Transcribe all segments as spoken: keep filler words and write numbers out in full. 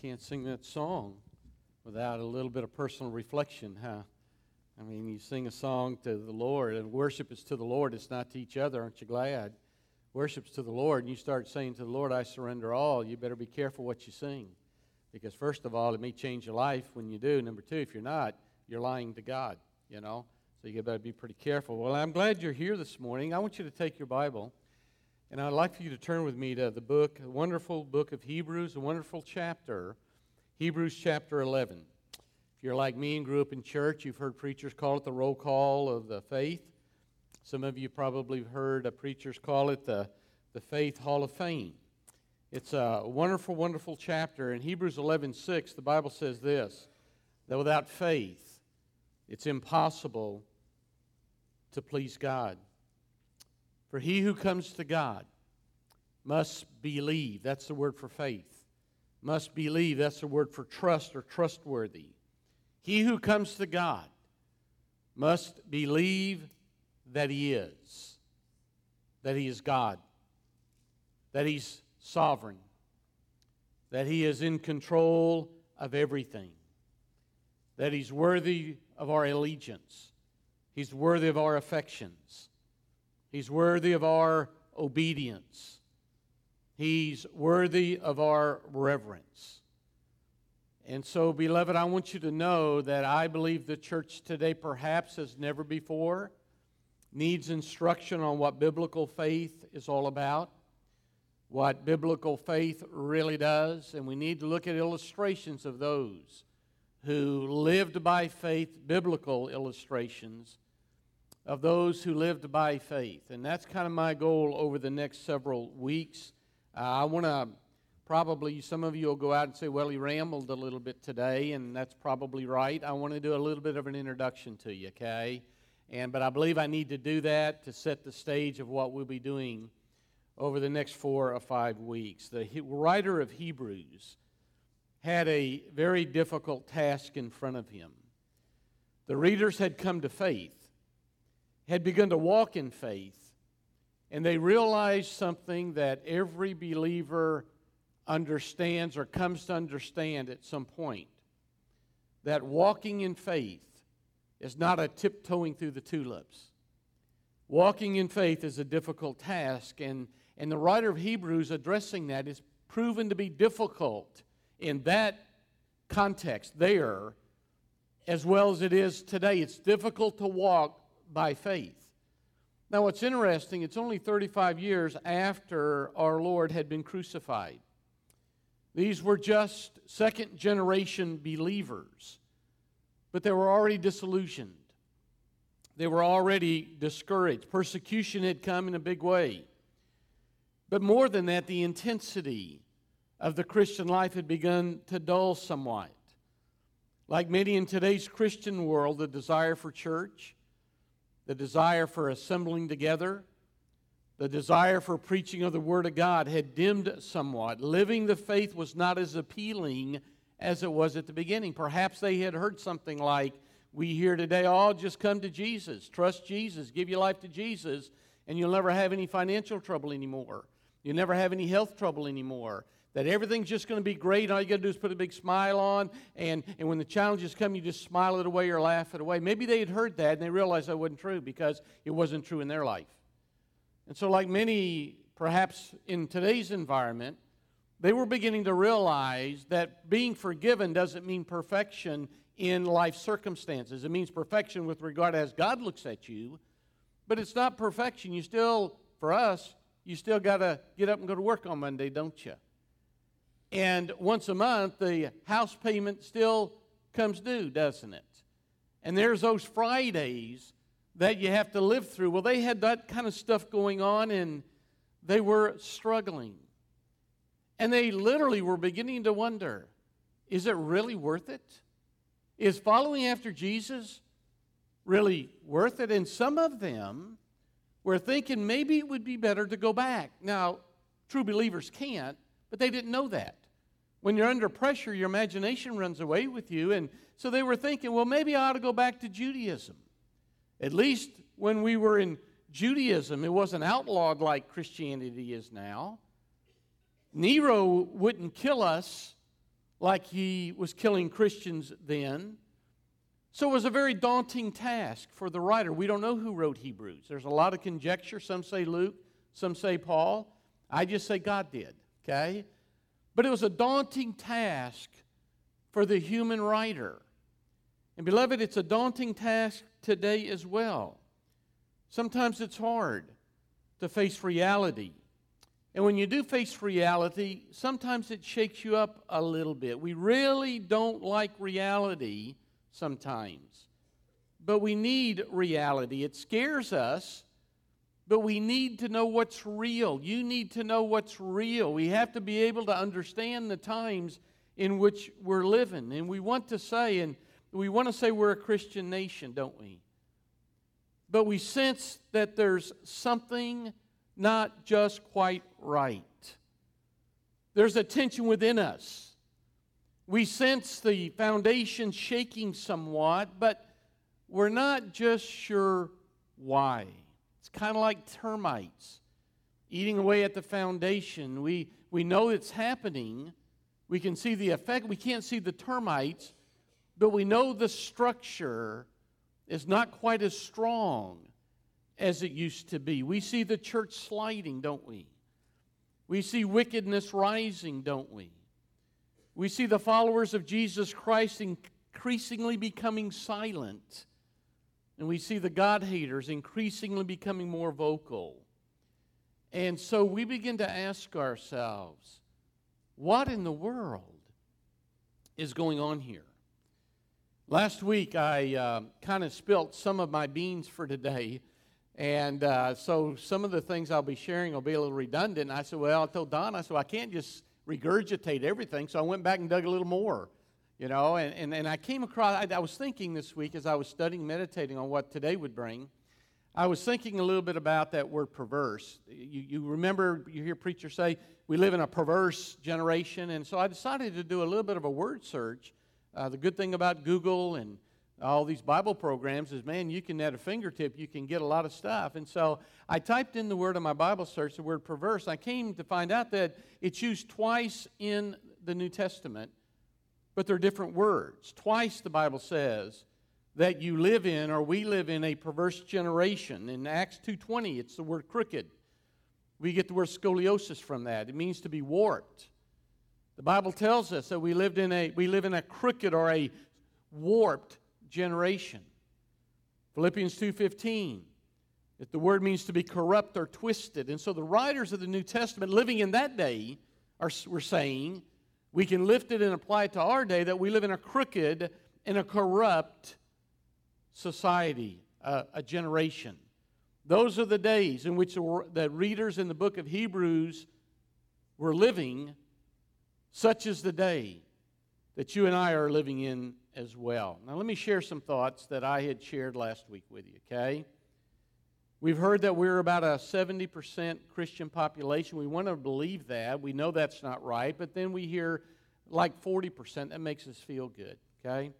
Can't sing that song without a little bit of personal reflection, huh? I mean, you sing a song to the Lord, and worship is to the Lord. It's not to each other. Aren't you glad? Worship's to the Lord, and you start saying to the Lord, I surrender all. You better be careful what you sing, because first of all, it may change your life when you do. Number two, if you're not, you're lying to God, you know, so you better be pretty careful. Well, I'm glad you're here this morning. I want you to take your Bible, and I'd like for you to turn with me to the book, the wonderful book of Hebrews, a wonderful chapter, Hebrews chapter eleven. If you're like me and grew up in church, you've heard preachers call it the roll call of the faith. Some of you probably heard uh, preachers call it the, the Faith Hall of Fame. It's a wonderful, wonderful chapter. In Hebrews eleven six, the Bible says this, that without faith, it's impossible to please God. For he who comes to God must believe. That's the word for faith. Must believe. That's the word for trust or trustworthy. He who comes to God must believe that he is, that he is God, that he's sovereign, that he is in control of everything, that he's worthy of our allegiance, he's worthy of our affections, he's worthy of our obedience, he's worthy of our reverence. And so, beloved, I want you to know that I believe the church today, perhaps as never before, needs instruction on what biblical faith is all about, what biblical faith really does, and we need to look at illustrations of those who lived by faith, biblical illustrations of those who lived by faith. And that's kind of my goal over the next several weeks. Uh, I want to probably, some of you will go out and say, well, he rambled a little bit today, and that's probably right. I want to do a little bit of an introduction to you, okay? And, but I believe I need to do that to set the stage of what we'll be doing over the next four or five weeks. The he- writer of Hebrews had a very difficult task in front of him. The readers had come to faith, had begun to walk in faith, and they realized something that every believer understands or comes to understand at some point, that walking in faith is not a tiptoeing through the tulips. Walking in faith is a difficult task, and, and the writer of Hebrews addressing that is proven to be difficult in that context there as well as it is today. It's difficult to walk by faith. Now, what's interesting, it's only thirty-five years after our Lord had been crucified. These were just second-generation believers. But they were already disillusioned. They were already discouraged. Persecution had come in a big way. But more than that, the intensity of the Christian life had begun to dull somewhat. Like many in today's Christian world, the desire for church, the desire for assembling together, the desire for preaching of the Word of God had dimmed somewhat. Living the faith was not as appealing as it was at the beginning. Perhaps they had heard something like, we hear today, all oh, just come to Jesus, trust Jesus, give your life to Jesus, and you'll never have any financial trouble anymore. You'll never have any health trouble anymore. That everything's just going to be great. All you got to do is put a big smile on, and, and when the challenges come, you just smile it away or laugh it away. Maybe they had heard that, and they realized that wasn't true because it wasn't true in their life. And so like many, perhaps in today's environment, they were beginning to realize that being forgiven doesn't mean perfection in life circumstances. It means perfection with regard as God looks at you, but it's not perfection. You still, for us, you still got to get up and go to work on Monday, don't you? And once a month, the house payment still comes due, doesn't it? And there's those Fridays that you have to live through. Well, they had that kind of stuff going on, and they were struggling. And they literally were beginning to wonder, is it really worth it? Is following after Jesus really worth it? And some of them were thinking maybe it would be better to go back. Now, true believers can't, but they didn't know that. When you're under pressure, your imagination runs away with you. And so they were thinking, well, maybe I ought to go back to Judaism. At least when we were in Judaism, it wasn't outlawed like Christianity is now. Nero wouldn't kill us like he was killing Christians then. So it was a very daunting task for the writer. We don't know who wrote Hebrews. There's a lot of conjecture. Some say Luke, some say Paul. I just say God did, okay? But it was a daunting task for the human writer. And beloved, it's a daunting task today as well. Sometimes it's hard to face reality. And when you do face reality, sometimes it shakes you up a little bit. We really don't like reality sometimes. But we need reality. It scares us, but we need to know what's real. You need to know what's real. We have to be able to understand the times in which we're living. And we want to say, and we want to say we're a Christian nation, don't we? But we sense that there's something not just quite right. There's a tension within us. We sense the foundation shaking somewhat, but we're not just sure why. It's kind of like termites eating away at the foundation. We we know it's happening. We can see the effect. We can't see the termites, but we know the structure is not quite as strong as it used to be. We see the church sliding, don't we? We see wickedness rising, don't we? We see the followers of Jesus Christ increasingly becoming silent. And we see the God-haters increasingly becoming more vocal. And so we begin to ask ourselves, what in the world is going on here? Last week, I uh, kind of spilt some of my beans for today. And uh, so some of the things I'll be sharing will be a little redundant. I said, well, I told Don, I said, well, I can't just regurgitate everything, so I went back and dug a little more, you know, and, and, and I came across, I, I was thinking this week as I was studying, meditating on what today would bring, I was thinking a little bit about that word perverse. You, you remember, you hear preachers say, we live in a perverse generation, and so I decided to do a little bit of a word search. Uh, the good thing about Google and all these Bible programs is, man, you can, at a fingertip, you can get a lot of stuff. And so I typed in the word in my Bible search, the word perverse. I came to find out that it's used twice in the New Testament, but they're different words. Twice the Bible says that you live in, or we live in, a perverse generation. In Acts two twenty, it's the word crooked. We get the word scoliosis from that. It means to be warped. The Bible tells us that we lived in a we live in a crooked or a warped generation. Philippians two fifteen, that the word means to be corrupt or twisted. And so the writers of the New Testament living in that day are were saying, we can lift it and apply it to our day, that we live in a crooked and a corrupt society, a, a generation. Those are the days in which the, the readers in the book of Hebrews were living. Such is the day that you and I are living in as well. Now let me share some thoughts that I had shared last week with you, okay? We've heard that we're about a seventy percent Christian population. We want to believe that. We know that's not right, but then we hear like forty percent. That makes us feel good, okay?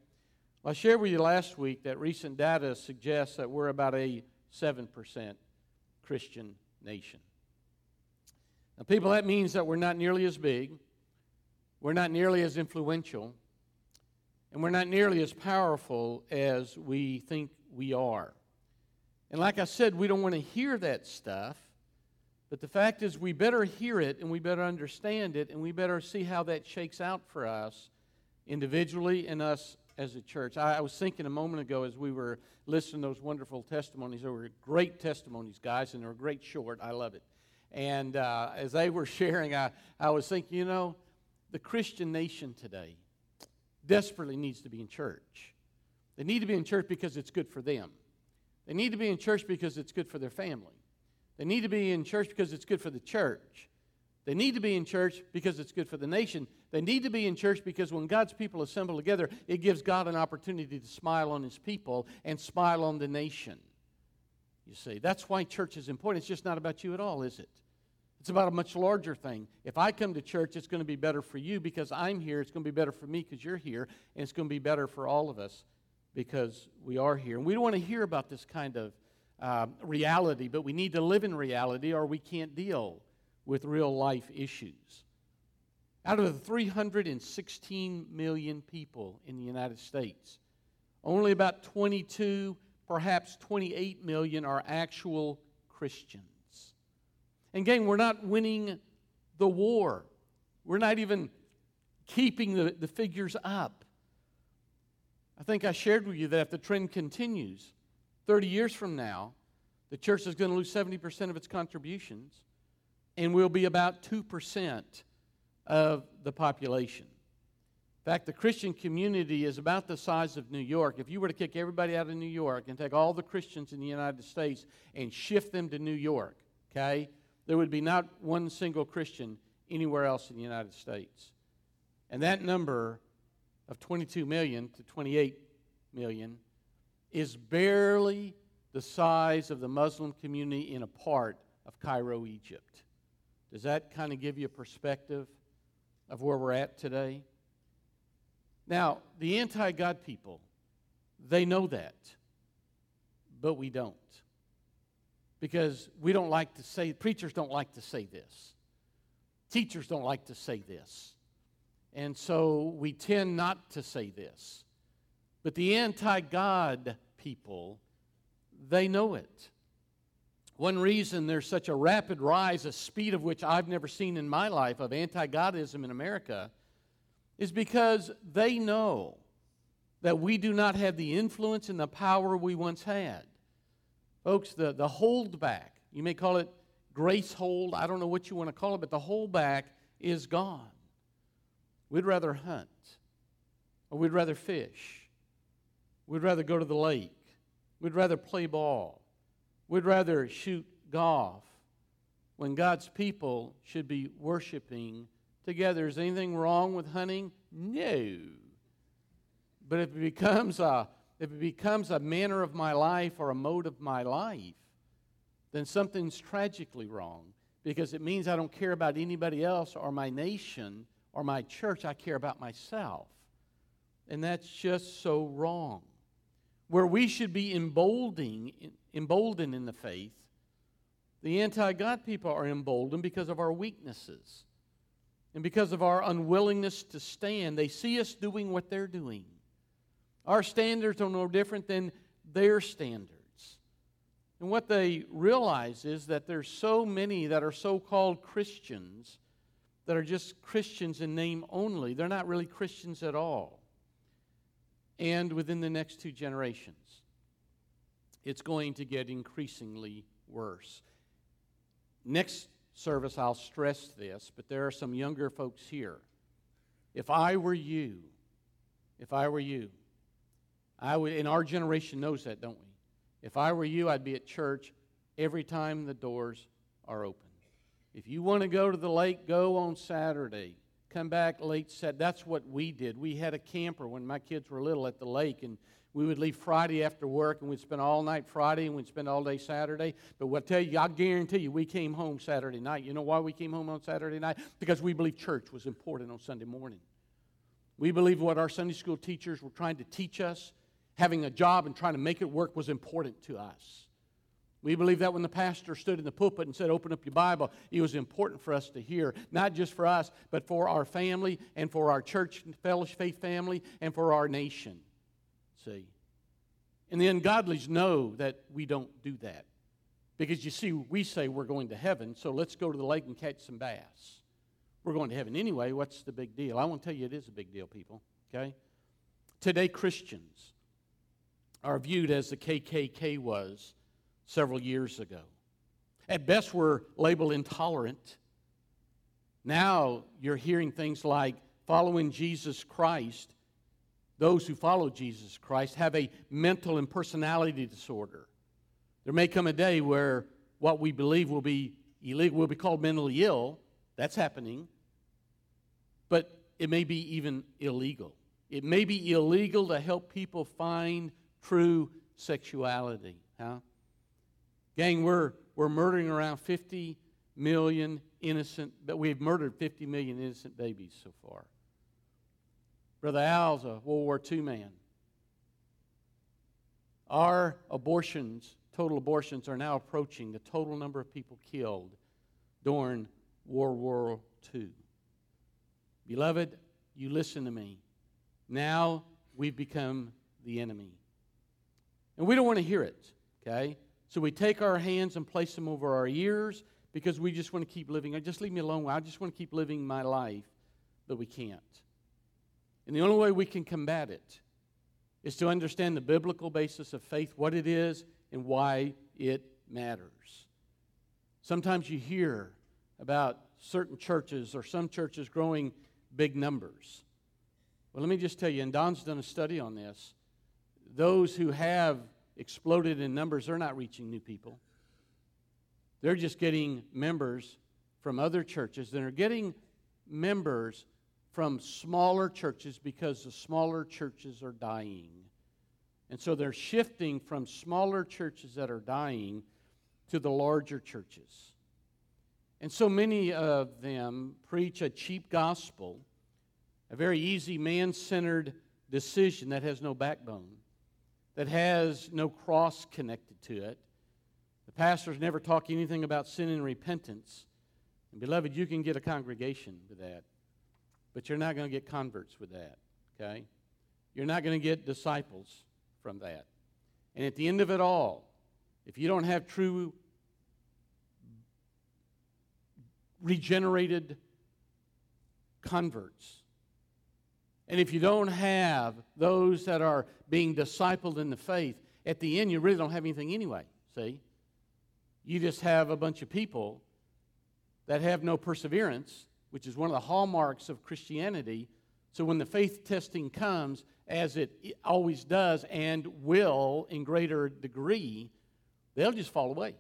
Well, I shared with you last week that recent data suggests that we're about a seven percent Christian nation. Now, people, that means that we're not nearly as big. We're not nearly as influential. And we're not nearly as powerful as we think we are. And like I said, we don't want to hear that stuff. But the fact is, we better hear it, and we better understand it, and we better see how that shakes out for us individually and us as a church. I, I was thinking a moment ago as we were listening to those wonderful testimonies. They were great testimonies, guys, and they were great short. I love it. And uh, as they were sharing, I, I was thinking, you know, the Christian nation today desperately needs to be in church. They need to be in church because it's good for them. They need to be in church because it's good for their family. They need to be in church because it's good for the church. They need to be in church because it's good for the nation. They need to be in church because when God's people assemble together, it gives God an opportunity to smile on his people and smile on the nation. You see, that's why church is important. It's just not about you at all, is it? It's about a much larger thing. If I come to church, it's going to be better for you because I'm here. It's going to be better for me because you're here. And it's going to be better for all of us because we are here. And we don't want to hear about this kind of uh, reality, but we need to live in reality or we can't deal with real life issues. Out of the three hundred sixteen million people in the United States, only about twenty-two, perhaps twenty-eight million are actual Christians. And again, we're not winning the war. We're not even keeping the, the figures up. I think I shared with you that if the trend continues, thirty years from now, the church is going to lose seventy percent of its contributions, and we'll be about two percent of the population. In fact, the Christian community is about the size of New York. If you were to kick everybody out of New York and take all the Christians in the United States and shift them to New York, okay, there would be not one single Christian anywhere else in the United States. And that number of twenty-two million to twenty-eight million is barely the size of the Muslim community in a part of Cairo, Egypt. Does that kind of give you a perspective of where we're at today? Now, the anti-God people, they know that, but we don't. Because we don't like to say, preachers don't like to say this. Teachers don't like to say this. And so we tend not to say this. But the anti-God people, they know it. One reason there's such a rapid rise, a speed of which I've never seen in my life, of anti-Godism in America is because they know that we do not have the influence and the power we once had. Folks, the, the holdback, you may call it grace hold, I don't know what you want to call it, but the holdback is gone. We'd rather hunt, or we'd rather fish. We'd rather go to the lake. We'd rather play ball. We'd rather shoot golf when God's people should be worshiping together. Is anything wrong with hunting? No. But if it becomes a if it becomes a manner of my life or a mode of my life, then something's tragically wrong, because it means I don't care about anybody else or my nation or my church. I care about myself. And that's just so wrong. Where we should be emboldening, emboldened in the faith, the anti-God people are emboldened because of our weaknesses and because of our unwillingness to stand. They see us doing what they're doing. Our standards are no different than their standards. And what they realize is that there's so many that are so-called Christians that are just Christians in name only. They're not really Christians at all. And within the next two generations, it's going to get increasingly worse. Next service, I'll stress this, but there are some younger folks here. If I were you, if I were you, I would, and our generation knows that, don't we? If I were you, I'd be at church every time the doors are open. If you want to go to the lake, go on Saturday. Come back late Saturday. That's what we did. We had a camper when my kids were little at the lake, and we would leave Friday after work, and we'd spend all night Friday, and we'd spend all day Saturday. But we'll tell you, I guarantee you, we came home Saturday night. You know why we came home on Saturday night? Because we believed church was important on Sunday morning. We believed what our Sunday school teachers were trying to teach us. Having a job and trying to make it work was important to us. We believe that when the pastor stood in the pulpit and said, open up your Bible, it was important for us to hear, not just for us, but for our family and for our church fellowship faith family and for our nation. See? And the ungodlies know that we don't do that. Because you see, we say we're going to heaven, so let's go to the lake and catch some bass. We're going to heaven anyway. What's the big deal? I want to tell you it is a big deal, people. Okay? Today, Christians are viewed as the K K K was several years ago. At best, we're labeled intolerant. Now you're hearing things like following Jesus Christ. Those who follow Jesus Christ have a mental and personality disorder. There may come a day where what we believe will be illegal will be called mentally ill. That's happening. But it may be even illegal. It may be illegal to help people find true sexuality, huh? Gang, we're we're murdering around fifty million innocent, but we've murdered fifty million innocent babies so far. Brother Al's a World War Two man. Our abortions, total abortions, are now approaching the total number of people killed during World War Two. Beloved, you listen to me. Now we've become the enemy. And we don't want to hear it, okay? So we take our hands and place them over our ears because we just want to keep living. Just leave me alone. I just want to keep living my life, but we can't. And the only way we can combat it is to understand the biblical basis of faith, what it is, and why it matters. Sometimes you hear about certain churches or some churches growing big numbers. Well, let me just tell you, and Don's done a study on this, those who have exploded in numbers, they're not reaching new people. They're just getting members from other churches. They're getting members from smaller churches because the smaller churches are dying. And so they're shifting from smaller churches that are dying to the larger churches. And so many of them preach a cheap gospel, a very easy man-centered decision that has no backbone, that has no cross connected to it. The pastors never talk anything about sin and repentance. And beloved, you can get a congregation with that, but you're not going to get converts with that, okay? You're not going to get disciples from that. And at the end of it all, if you don't have true regenerated converts, and if you don't have those that are being discipled in the faith, at the end you really don't have anything anyway, see? You just have a bunch of people that have no perseverance, which is one of the hallmarks of Christianity. So when the faith testing comes, as it always does and will in greater degree, they'll just fall away.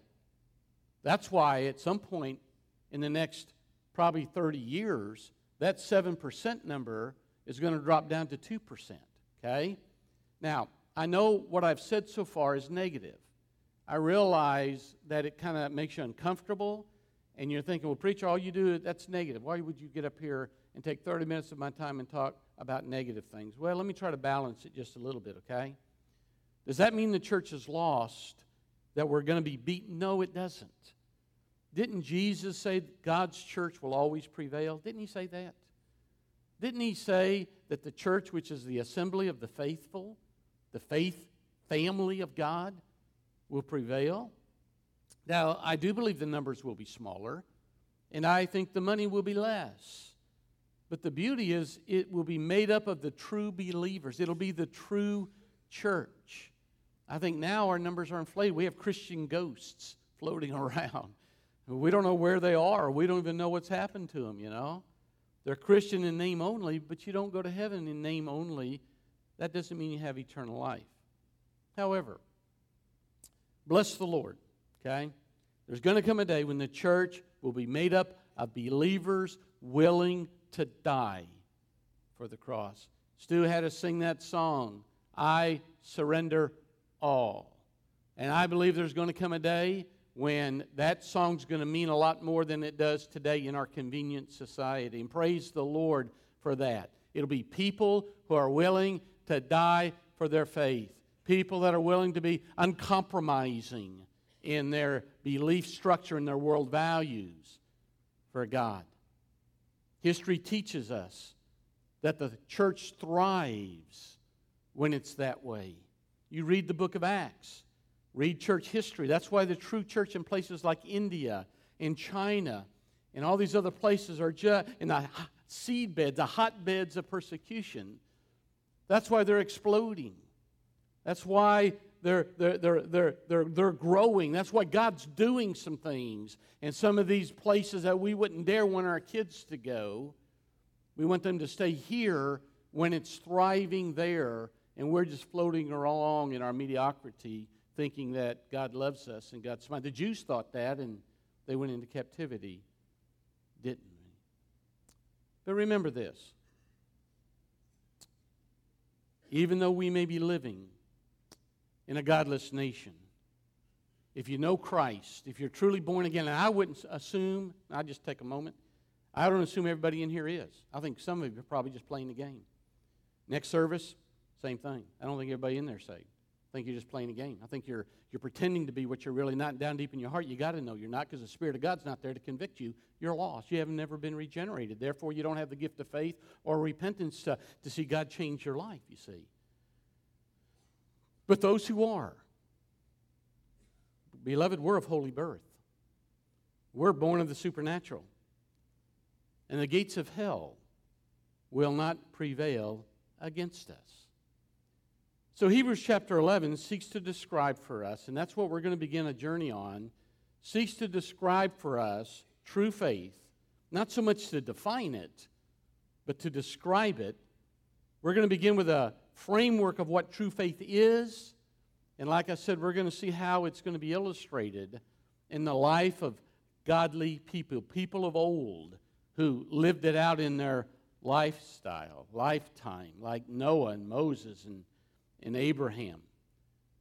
That's why at some point in the next probably thirty years, that seven percent number is going to drop down to two percent, okay? Now, I know what I've said so far is negative. I realize that it kind of makes you uncomfortable, and you're thinking, well, preacher, all you do, that's negative. Why would you get up here and take thirty minutes of my time and talk about negative things? Well, let me try to balance it just a little bit, okay? Does that mean the church is lost, that we're going to be beaten? No, it doesn't. Didn't Jesus say God's church will always prevail? Didn't he say that? Didn't he say that the church, which is the assembly of the faithful, the faith family of God, will prevail? Now, I do believe the numbers will be smaller, and I think the money will be less. But the beauty is it will be made up of the true believers. It'll be the true church. I think now our numbers are inflated. We have Christian ghosts floating around. We don't know where they are. We don't even know what's happened to them, you know. They're Christian in name only, but you don't go to heaven in name only. That doesn't mean you have eternal life. However, bless the Lord, okay? There's going to come a day when the church will be made up of believers willing to die for the cross. Stu had us sing that song, I Surrender All. And I believe there's going to come a day when that song's going to mean a lot more than it does today in our convenient society. And praise the Lord for that. It'll be people who are willing to die for their faith. People that are willing to be uncompromising in their belief structure and their world values for God. History teaches us that the church thrives when it's that way. You read the book of Acts. Read church history. That's why the true church in places like India and China and all these other places are just in the seedbeds, the hotbeds of persecution. That's why they're exploding. That's why they're they're they're they're they're, they're growing. That's why God's doing some things in some of these places that we wouldn't dare want our kids to go. We want them to stay here when it's thriving there, and we're just floating along in our mediocrity, thinking that God loves us and God's mind. The Jews thought that, and they went into captivity, didn't they? But remember this. Even though we may be living in a godless nation, if you know Christ, if you're truly born again, and I wouldn't assume, I'll just take a moment, I don't assume everybody in here is. I think some of you are probably just playing the game. Next service, same thing. I don't think everybody in there is saved. I think you're just playing a game. I think you're you're pretending to be what you're really not. Down deep in your heart, you got to know you're not, because the Spirit of God's not there to convict you. You're lost. You have never been regenerated. Therefore, you don't have the gift of faith or repentance to, to see God change your life, you see. But those who are, beloved, we're of holy birth. We're born of the supernatural. And the gates of hell will not prevail against us. So Hebrews chapter eleven seeks to describe for us, and that's what we're going to begin a journey on, seeks to describe for us true faith, not so much to define it, but to describe it. We're going to begin with a framework of what true faith is, and like I said, we're going to see how it's going to be illustrated in the life of godly people, people of old who lived it out in their lifestyle, lifetime, like Noah and Moses and in Abraham.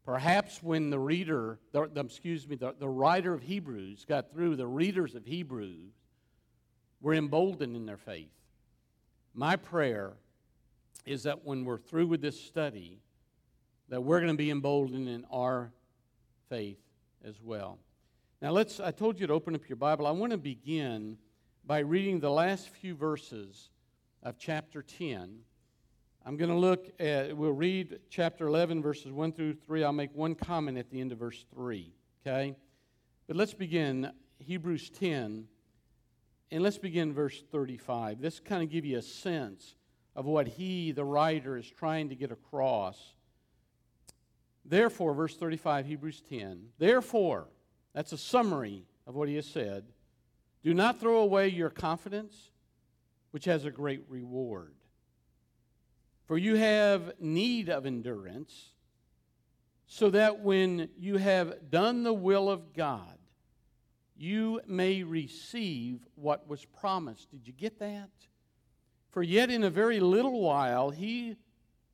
Perhaps when the reader, the, the, excuse me, the, the writer of Hebrews got through, the readers of Hebrews were emboldened in their faith. My prayer is that when we're through with this study, that we're going to be emboldened in our faith as well. Now let's, I told you to open up your Bible. I want to begin by reading the last few verses of chapter ten. I'm going to look at, we'll read chapter eleven, verses one through three. I'll make one comment at the end of verse three, okay? But let's begin Hebrews ten, and let's begin verse thirty-five. This kind of give you a sense of what he, the writer, is trying to get across. Therefore, verse thirty-five, Hebrews ten, therefore, that's a summary of what he has said, do not throw away your confidence, which has a great reward. For you have need of endurance, so that when you have done the will of God, you may receive what was promised. Did you get that? For yet in a very little while, he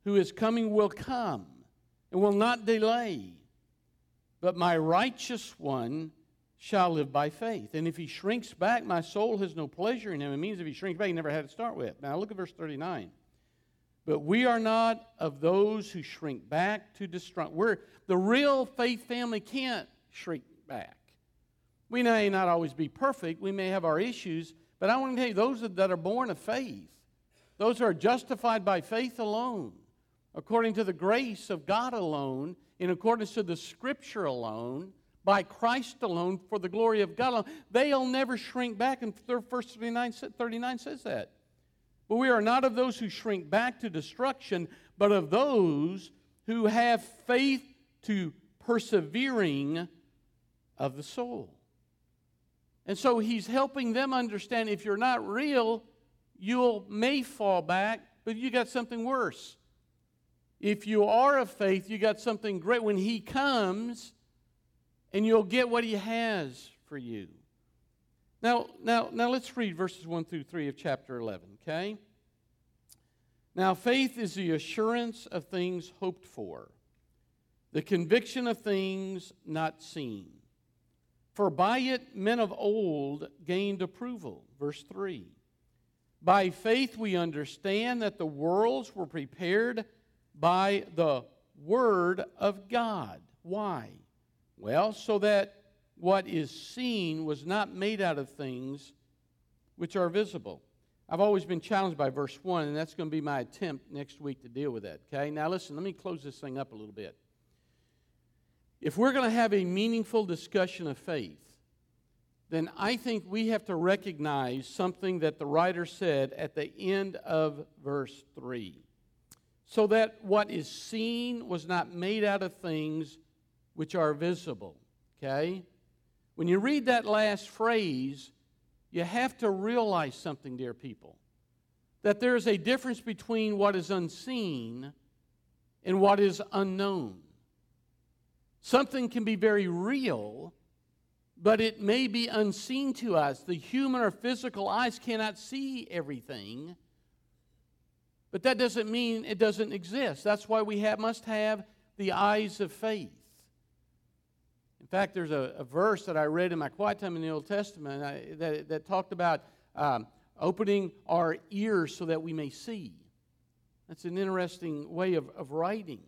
who is coming will come and will not delay. But my righteous one shall live by faith. And if he shrinks back, my soul has no pleasure in him. It means if he shrinks back, he never had to start with. Now look at verse thirty-nine. But we are not of those who shrink back to destruction. We're the real faith family can't shrink back. We may not always be perfect. We may have our issues. But I want to tell you, those that are born of faith, those who are justified by faith alone, according to the grace of God alone, in accordance to the Scripture alone, by Christ alone, for the glory of God alone, they'll never shrink back. And verse thirty-nine says that. But we are not of those who shrink back to destruction, but of those who have faith to persevering of the soul. And so he's helping them understand if you're not real, you may fall back, but you got something worse. If you are of faith, you got something great when he comes, and you'll get what he has for you. Now, now, now let's read verses one through three of chapter eleven, okay? Now, faith is the assurance of things hoped for, the conviction of things not seen. For by it men of old gained approval. Verse three. By faith we understand that the worlds were prepared by the word of God. Why? Well, so that what is seen was not made out of things which are visible. I've always been challenged by verse one, and that's going to be my attempt next week to deal with that, okay? Now listen, let me close this thing up a little bit. If we're going to have a meaningful discussion of faith, then I think we have to recognize something that the writer said at the end of verse three. So that what is seen was not made out of things which are visible, okay? When you read that last phrase, you have to realize something, dear people, that there is a difference between what is unseen and what is unknown. Something can be very real, but it may be unseen to us. The human or physical eyes cannot see everything, but that doesn't mean it doesn't exist. That's why we have, must have the eyes of faith. In fact, there's a, a verse that I read in my quiet time in the Old Testament I, that, that talked about um, opening our ears so that we may see. That's an interesting way of, of writing.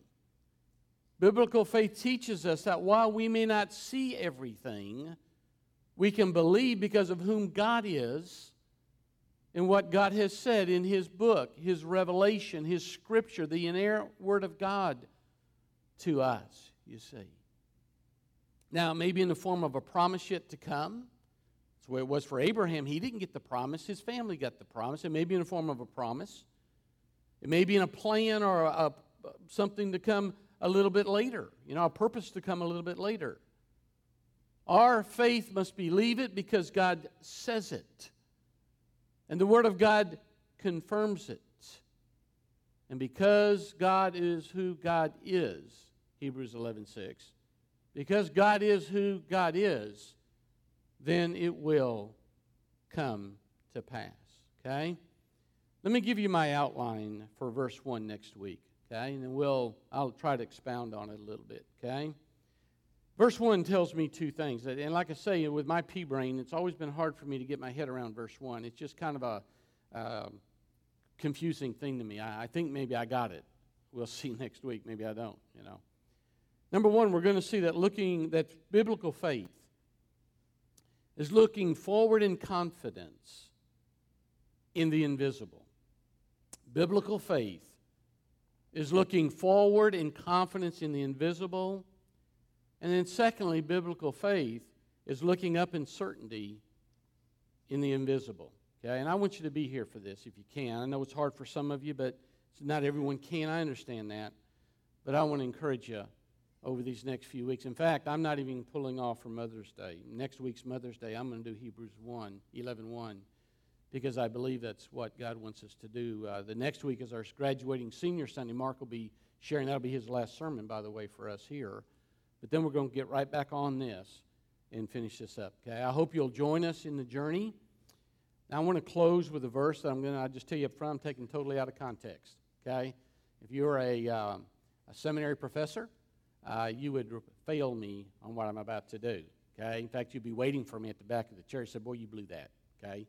Biblical faith teaches us that while we may not see everything, we can believe because of whom God is and what God has said in His book, His revelation, His scripture, the inerrant Word of God to us, you see. Now, maybe in the form of a promise yet to come. That's the way it was for Abraham. He didn't get the promise. His family got the promise. It may be in the form of a promise. It may be in a plan or a, a, something to come a little bit later, you know, a purpose to come a little bit later. Our faith must believe it because God says it. And the Word of God confirms it. And because God is who God is, Hebrews eleven six, because God is who God is, then it will come to pass, okay? Let me give you my outline for verse one next week, okay? And then we'll, I'll try to expound on it a little bit, okay? Verse one tells me two things. And like I say, with my pea brain, it's always been hard for me to get my head around verse one. It's just kind of a uh, confusing thing to me. I, I think maybe I got it. We'll see next week. Maybe I don't, you know. Number one, we're going to see that looking, that biblical faith is looking forward in confidence in the invisible. Biblical faith is looking forward in confidence in the invisible. And then secondly, biblical faith is looking up in certainty in the invisible. Okay, and I want you to be here for this if you can. I know it's hard for some of you, but not everyone can. I understand that. But I want to encourage you over these next few weeks. In fact, I'm not even pulling off for Mother's Day. Next week's Mother's Day, I'm going to do Hebrews one, eleven one, because I believe that's what God wants us to do. Uh, the next week is our graduating senior Sunday. Mark will be sharing. That'll be his last sermon, by the way, for us here. But then we're going to get right back on this and finish this up. Okay, I hope you'll join us in the journey. Now, I want to close with a verse that I'm going to, I'll just tell you up front, I'm taking totally out of context. Okay, if you're a, um, a seminary professor, uh, you would fail me on what I'm about to do. Okay, in fact, you'd be waiting for me at the back of the church. Said, boy, you blew that. Okay,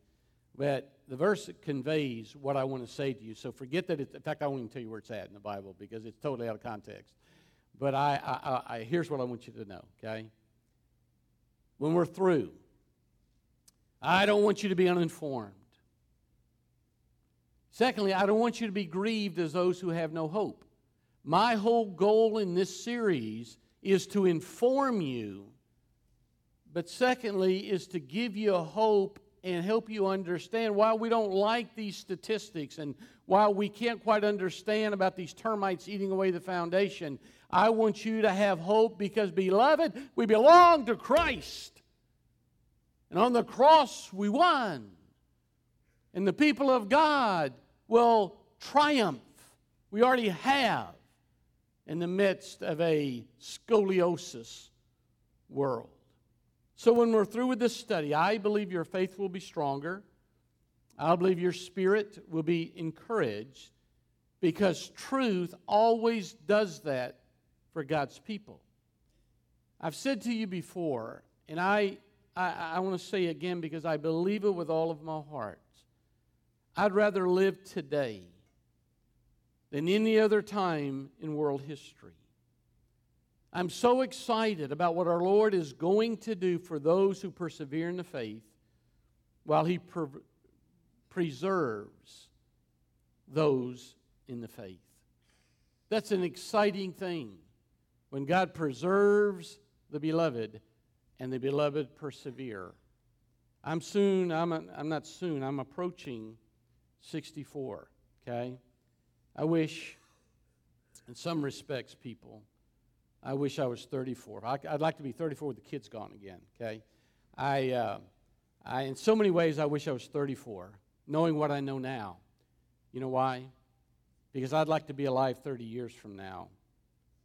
but the verse conveys what I want to say to you. So forget that. It's, in fact, I won't even tell you where it's at in the Bible because it's totally out of context. But I, I, I, here's what I want you to know, okay? When we're through, I don't want you to be uninformed. Secondly, I don't want you to be grieved as those who have no hope. My whole goal in this series is to inform you, but secondly is to give you a hope and help you understand why we don't like these statistics and why we can't quite understand about these termites eating away the foundation. I want you to have hope because, beloved, we belong to Christ. And on the cross we won. And the people of God will triumph. We already have in the midst of a scoliosis world. So when we're through with this study, I believe your faith will be stronger. I believe your spirit will be encouraged because truth always does that for God's people. I've said to you before, and I, I, I want to say again because I believe it with all of my heart, I'd rather live today than any other time in world history. I'm so excited about what our Lord is going to do for those who persevere in the faith while He per- preserves those in the faith. That's an exciting thing. When God preserves the beloved and the beloved persevere. I'm soon, I'm, a, I'm not soon, I'm approaching sixty-four, okay? I wish, in some respects, people, I wish I was thirty-four. I, I'd like to be thirty-four with the kids gone again, okay? I, uh, I, in so many ways, I wish I was thirty-four, knowing what I know now. You know why? Because I'd like to be alive thirty years from now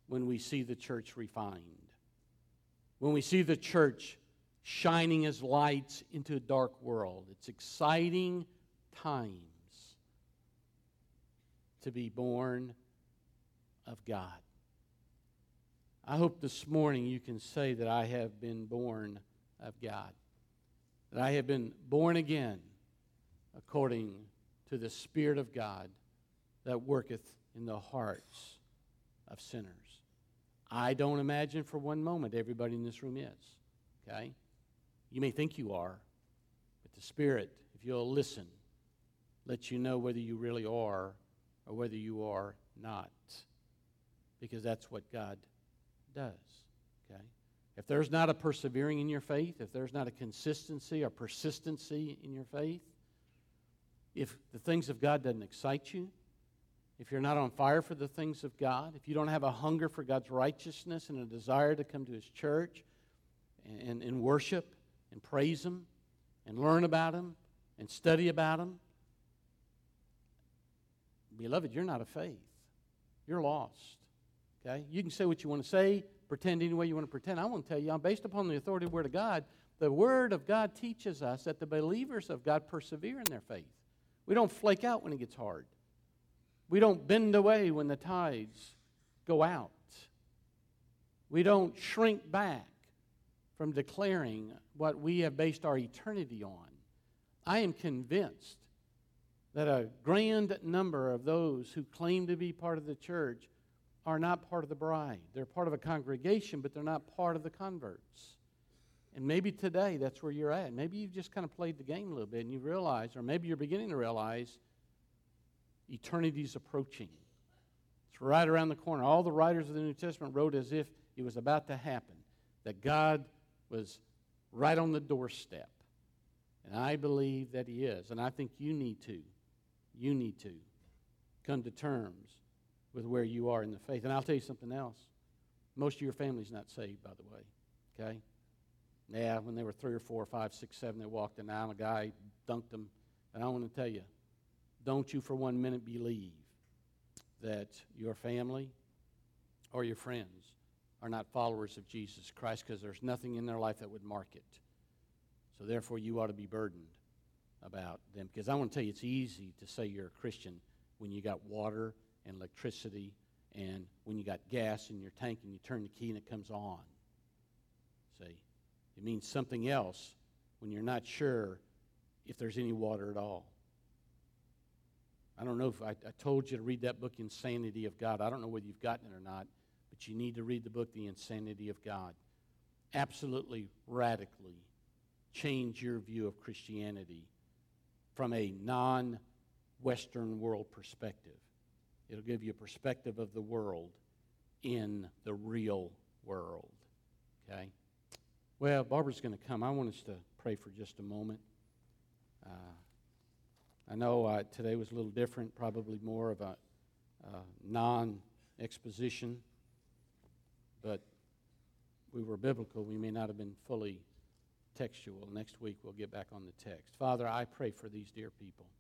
when we see the church refined, when we see the church shining as lights into a dark world. It's exciting times to be born of God. I hope this morning you can say that I have been born of God, that I have been born again according to the Spirit of God that worketh in the hearts of sinners. I don't imagine for one moment everybody in this room is, okay? You may think you are, but the Spirit, if you'll listen, lets you know whether you really are or whether you are not, because that's what God does, okay? If there's not a persevering in your faith, if there's not a consistency or persistency in your faith, if the things of God doesn't excite you, if you're not on fire for the things of God, if you don't have a hunger for God's righteousness and a desire to come to His church and, and worship and praise Him and learn about Him and study about Him, beloved, you're not of faith. You're lost. Okay? You can say what you want to say, pretend any way you want to pretend. I want to tell you, based upon the authority of the Word of God, the Word of God teaches us that the believers of God persevere in their faith. We don't flake out when it gets hard. We don't bend away when the tides go out. We don't shrink back from declaring what we have based our eternity on. I am convinced that a grand number of those who claim to be part of the church are not part of the bride. They're part of a congregation, but they're not part of the converts. And maybe today that's where you're at. Maybe you've just kind of played the game a little bit and you realize, or maybe you're beginning to realize, eternity's approaching. It's right around the corner. All the writers of the New Testament wrote as if it was about to happen, that God was right on the doorstep. And I believe that He is. And I think you need to, you need to come to terms with where you are in the faith. And I'll tell you something else. Most of your family's not saved, by the way, okay? Yeah, when they were three or four or five, six, seven, they walked an aisle, a guy dunked them. And I want to tell you, don't you for one minute believe that your family or your friends are not followers of Jesus Christ, because there's nothing in their life that would mark it. So therefore, you ought to be burdened about them. Because I want to tell you, it's easy to say you're a Christian when you got water and electricity and when you got gas in your tank and you turn the key and it comes on. See, it means something else when you're not sure if there's any water at all. I don't know if I, I told you to read that book, Insanity of God. I don't know whether you've gotten it or not, but you need to read the book, The Insanity of God. Absolutely, radically change your view of Christianity from a non-Western world perspective. It'll give you a perspective of the world in the real world, okay? Well, Barbara's going to come. I want us to pray for just a moment. Uh, I know uh, today was a little different, probably more of a uh, non-exposition, but we were biblical. We may not have been fully textual. Next week we'll get back on the text. Father, I pray for these dear people.